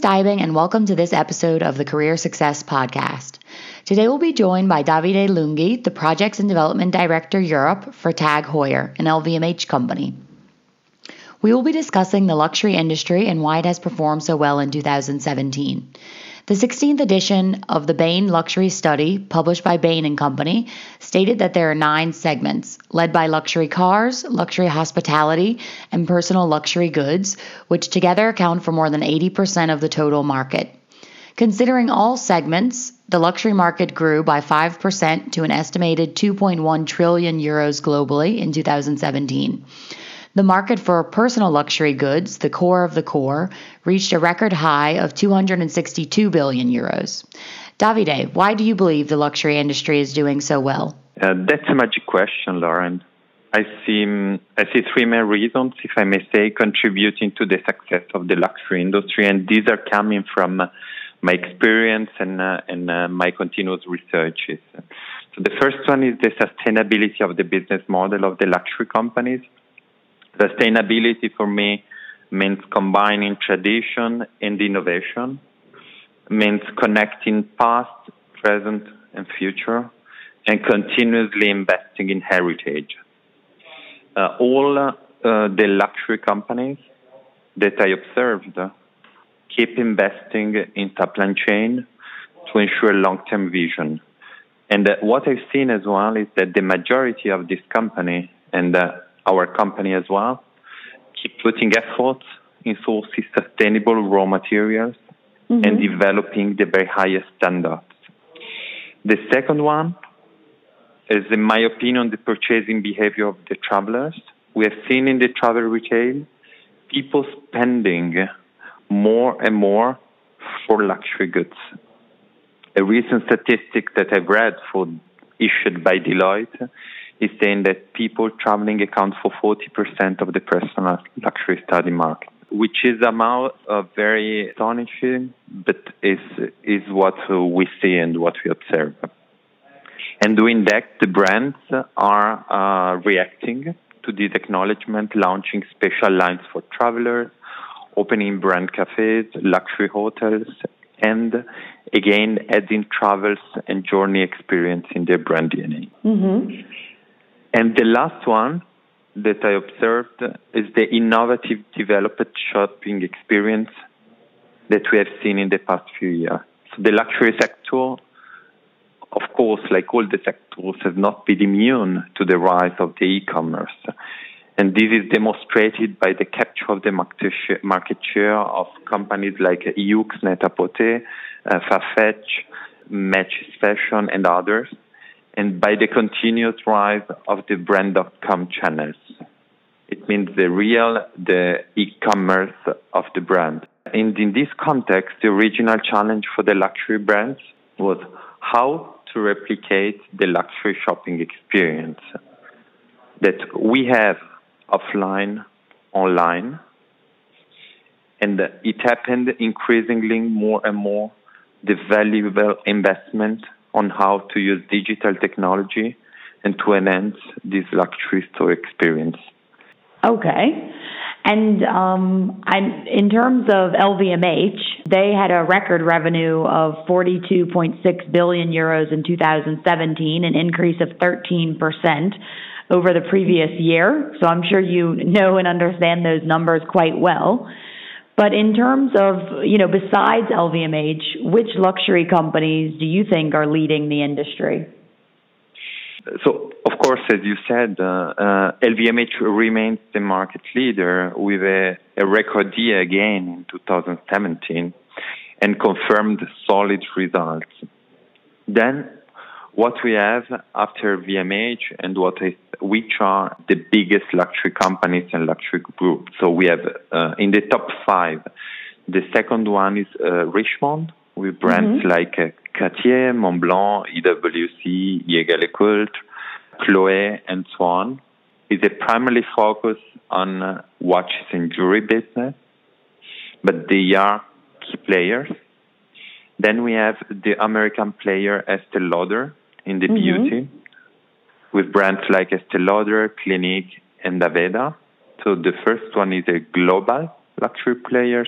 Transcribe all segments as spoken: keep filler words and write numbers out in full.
Diving, and welcome to this episode of the Career Success Podcast. Today we'll be joined by Davide Lunghi, the Projects and Development Director Europe for Tag Heuer, an L V M H company. We will be discussing the luxury industry and why it has performed so well in two thousand seventeen. The sixteenth edition of the Bain Luxury Study, published by Bain and Company, stated that there are nine segments, led by luxury cars, luxury hospitality, and personal luxury goods, which together account for more than eighty percent of the total market. Considering all segments, the luxury market grew by five percent to an estimated two point one trillion euros globally in two thousand seventeen. The market for personal luxury goods, the core of the core, reached a record high of two hundred sixty-two billion euros. Davide, why do you believe the luxury industry is doing so well? Uh, that's a magic question, Lauren. I see, I see three main reasons, if I may say, contributing to the success of the luxury industry, and these are coming from my experience and, uh, and uh, my continuous researches. So the first one is the sustainability of the business model of the luxury companies. Sustainability for me means combining tradition and innovation, means connecting past, present, and future, and continuously investing in heritage. Uh, all uh, the luxury companies that I observed keep investing in supply chain to ensure long-term vision. And uh, what I've seen as well is that the majority of this company and uh, our company as well, keep putting efforts in sourcing sustainable raw materials mm-hmm. and developing the very highest standards. The second one is, in my opinion, the purchasing behavior of the travelers. We have seen in the travel retail, people spending more and more for luxury goods. A recent statistic that I've read for issued by Deloitte is saying that people traveling account for forty percent of the personal luxury study market, which is amount of very astonishing, but is is what we see and what we observe. And doing that, the brands are uh, reacting to this acknowledgement, launching special lines for travelers, opening brand cafes, luxury hotels, and again, adding travels and journey experience in their brand D N A. Mm-hmm. And the last one that I observed is the innovative developed shopping experience that we have seen in the past few years. So the luxury sector, of course, like all the sectors, has not been immune to the rise of the e-commerce. And this is demonstrated by the capture of the market share of companies like Yoox Net-a-Porter, uh, Farfetch, Match Fashion, and others, and by the continuous rise of the brand dot com channels. It means the real, the e-commerce of the brand. And in this context, the original challenge for the luxury brands was how to replicate the luxury shopping experience that we have offline, online, and it happened increasingly more and more, the valuable investment on how to use digital technology and to enhance this luxury store experience. Okay. And um, I'm, in terms of L V M H, they had a record revenue of forty-two point six billion euros in two thousand seventeen, an increase of thirteen percent. Over the previous year, so I'm sure you know and understand those numbers quite well. But in terms of, you know, besides L V M H, which luxury companies do you think are leading the industry? So, of course, as you said, uh, uh, L V M H remains the market leader with a, a record year again in two thousand seventeen and confirmed solid results. Then, what we have after V M H and what is, which are the biggest luxury companies and luxury groups. So we have uh, in the top five, the second one is uh, Richemont with brands mm-hmm. like uh, Cartier, Montblanc, E W C, Jaeger-LeCoultre, Chloé, and so on. It's a primarily focus on uh, watches and jewelry business, but they are key players. Then we have the American player Estee Lauder, in the mm-hmm. beauty, with brands like Estee Lauder, Clinique, and Aveda. So the first one is a global luxury player.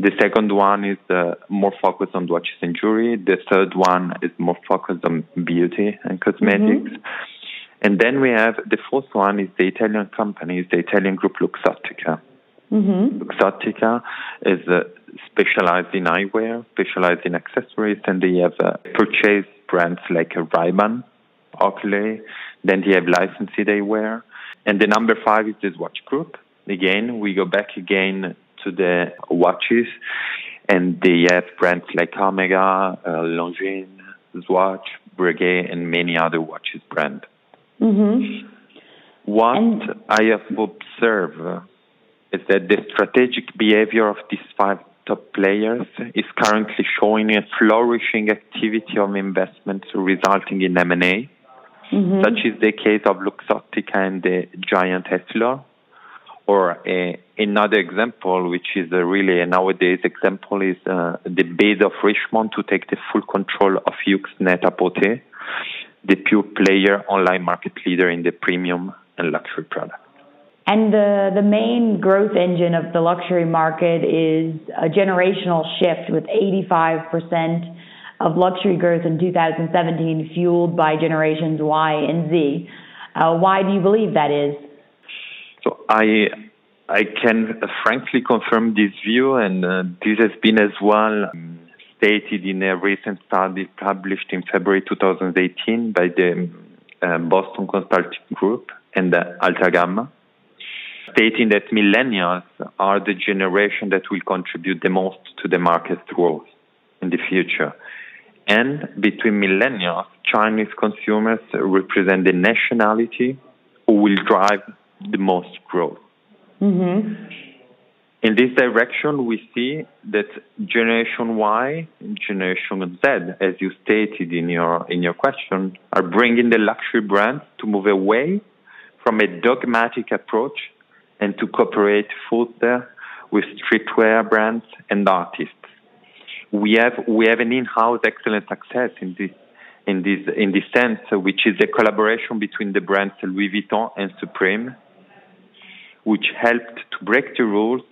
The second one is uh, more focused on watches and jewelry. The third one is more focused on beauty and cosmetics. Mm-hmm. And then we have the fourth one is the Italian company, the Italian group Luxottica. Mm-hmm. Luxottica is uh, specialized in eyewear, specialized in accessories, and they have uh, purchased brands like Ray-Ban, Oakley, then they have licensed eyewear. And the number five is the Swatch Group. Again, we go back again to the watches, and they have brands like Omega, uh, Longines, Swatch, Breguet, and many other watches brands. Mm-hmm. What and- I have observed is that the strategic behavior of these five top players is currently showing a flourishing activity of investments resulting in M and A. Mm-hmm. Such is the case of Luxottica and the giant Essilor. Or a, another example, which is a really a nowadays example, is uh, the bid of Richemont to take the full control of Yoox Net-a-Porter, the pure player online market leader in the premium and luxury product. And the, the main growth engine of the luxury market is a generational shift, with eighty-five percent of luxury growth in two thousand seventeen fueled by generations Y and Z. Uh, why do you believe that is? So I I can frankly confirm this view, and uh, this has been as well stated in a recent study published in February twenty eighteen by the uh, Boston Consulting Group and uh, Altagamma, stating that millennials are the generation that will contribute the most to the market's growth in the future. And between millennials, Chinese consumers represent the nationality who will drive the most growth. Mm-hmm. In this direction, we see that Generation Y and Generation Z, as you stated in your in your question, are bringing the luxury brands to move away from a dogmatic approach and to cooperate further with streetwear brands and artists. We have we have an in-house excellent success in this. In this in this sense, which is a collaboration between the brands Louis Vuitton and Supreme, which helped to break the rules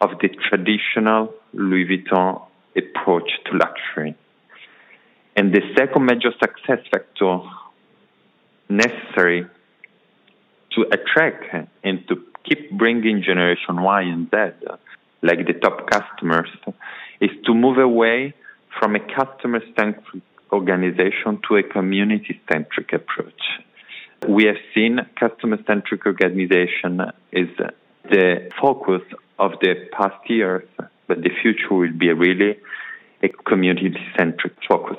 of the traditional Louis Vuitton approach to luxury. And the second major success factor necessary to attract and to keep bringing Generation Y and Z, like the top customers, is to move away from a customer-centric organization to a community-centric approach. We have seen customer-centric organization is the focus of the past years, but the future will be really a community-centric focus.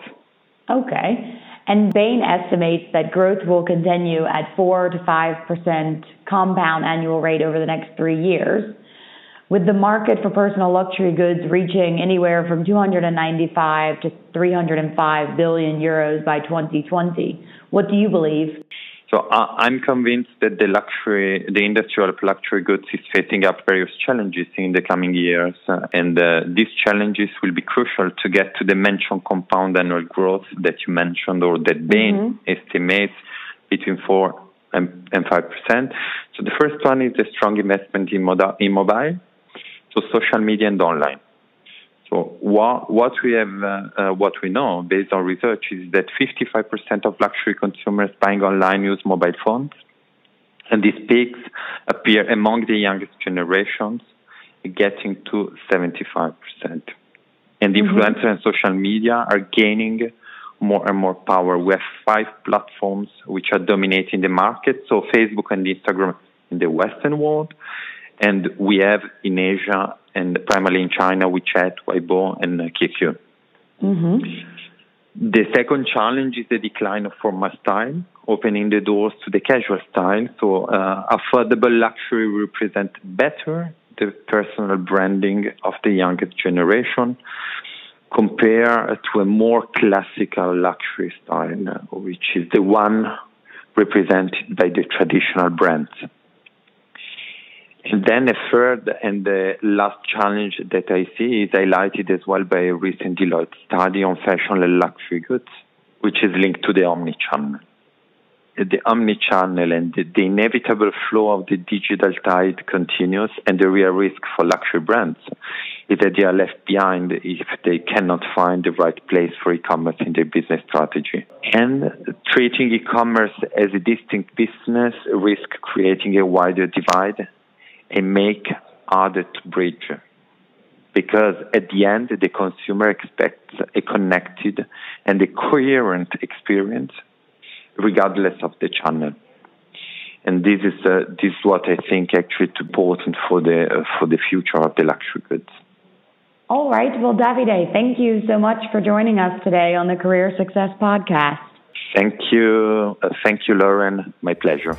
Okay. And Bain estimates that growth will continue at four to five percent compound annual rate over the next three years, with the market for personal luxury goods reaching anywhere from two hundred ninety-five to three hundred five billion euros by twenty twenty. What do you believe? So uh, I'm convinced that the luxury, the industry of luxury goods is facing up various challenges in the coming years, uh, and uh, these challenges will be crucial to get to the mentioned compound annual growth that you mentioned, or that Bain mm-hmm. estimates between four and, and five percent. So the first one is the strong investment in, moda- in mobile. So social media and online. So what, what we have, uh, uh, what we know based on research is that fifty-five percent of luxury consumers buying online use mobile phones, and these peaks appear among the youngest generations, getting to seventy-five percent. And mm-hmm. influencers and social media are gaining more and more power. We have five platforms which are dominating the market, so Facebook and Instagram in the Western world. And we have in Asia, and primarily in China, WeChat, Weibo, and Q Q. Mm-hmm. The second challenge is the decline of formal style, opening the doors to the casual style. So uh, affordable luxury represents better the personal branding of the youngest generation compared to a more classical luxury style, which is the one represented by the traditional brands. And then a third and the last challenge that I see is highlighted as well by a recent Deloitte study on fashion and luxury goods, which is linked to the omnichannel. the omni-channel and the, the inevitable flow of the digital tide continues, and the real risk for luxury brands is that they are left behind if they cannot find the right place for e-commerce in their business strategy. And treating e-commerce as a distinct business risks creating a wider divide and make harder to bridge, because at the end, the consumer expects a connected and a coherent experience regardless of the channel. And this is uh, this is what I think actually is important for the uh, for the future of the luxury goods. All right. Well, Davide, thank you so much for joining us today on the Career Success Podcast. Thank you. Uh, thank you, Lauren. My pleasure.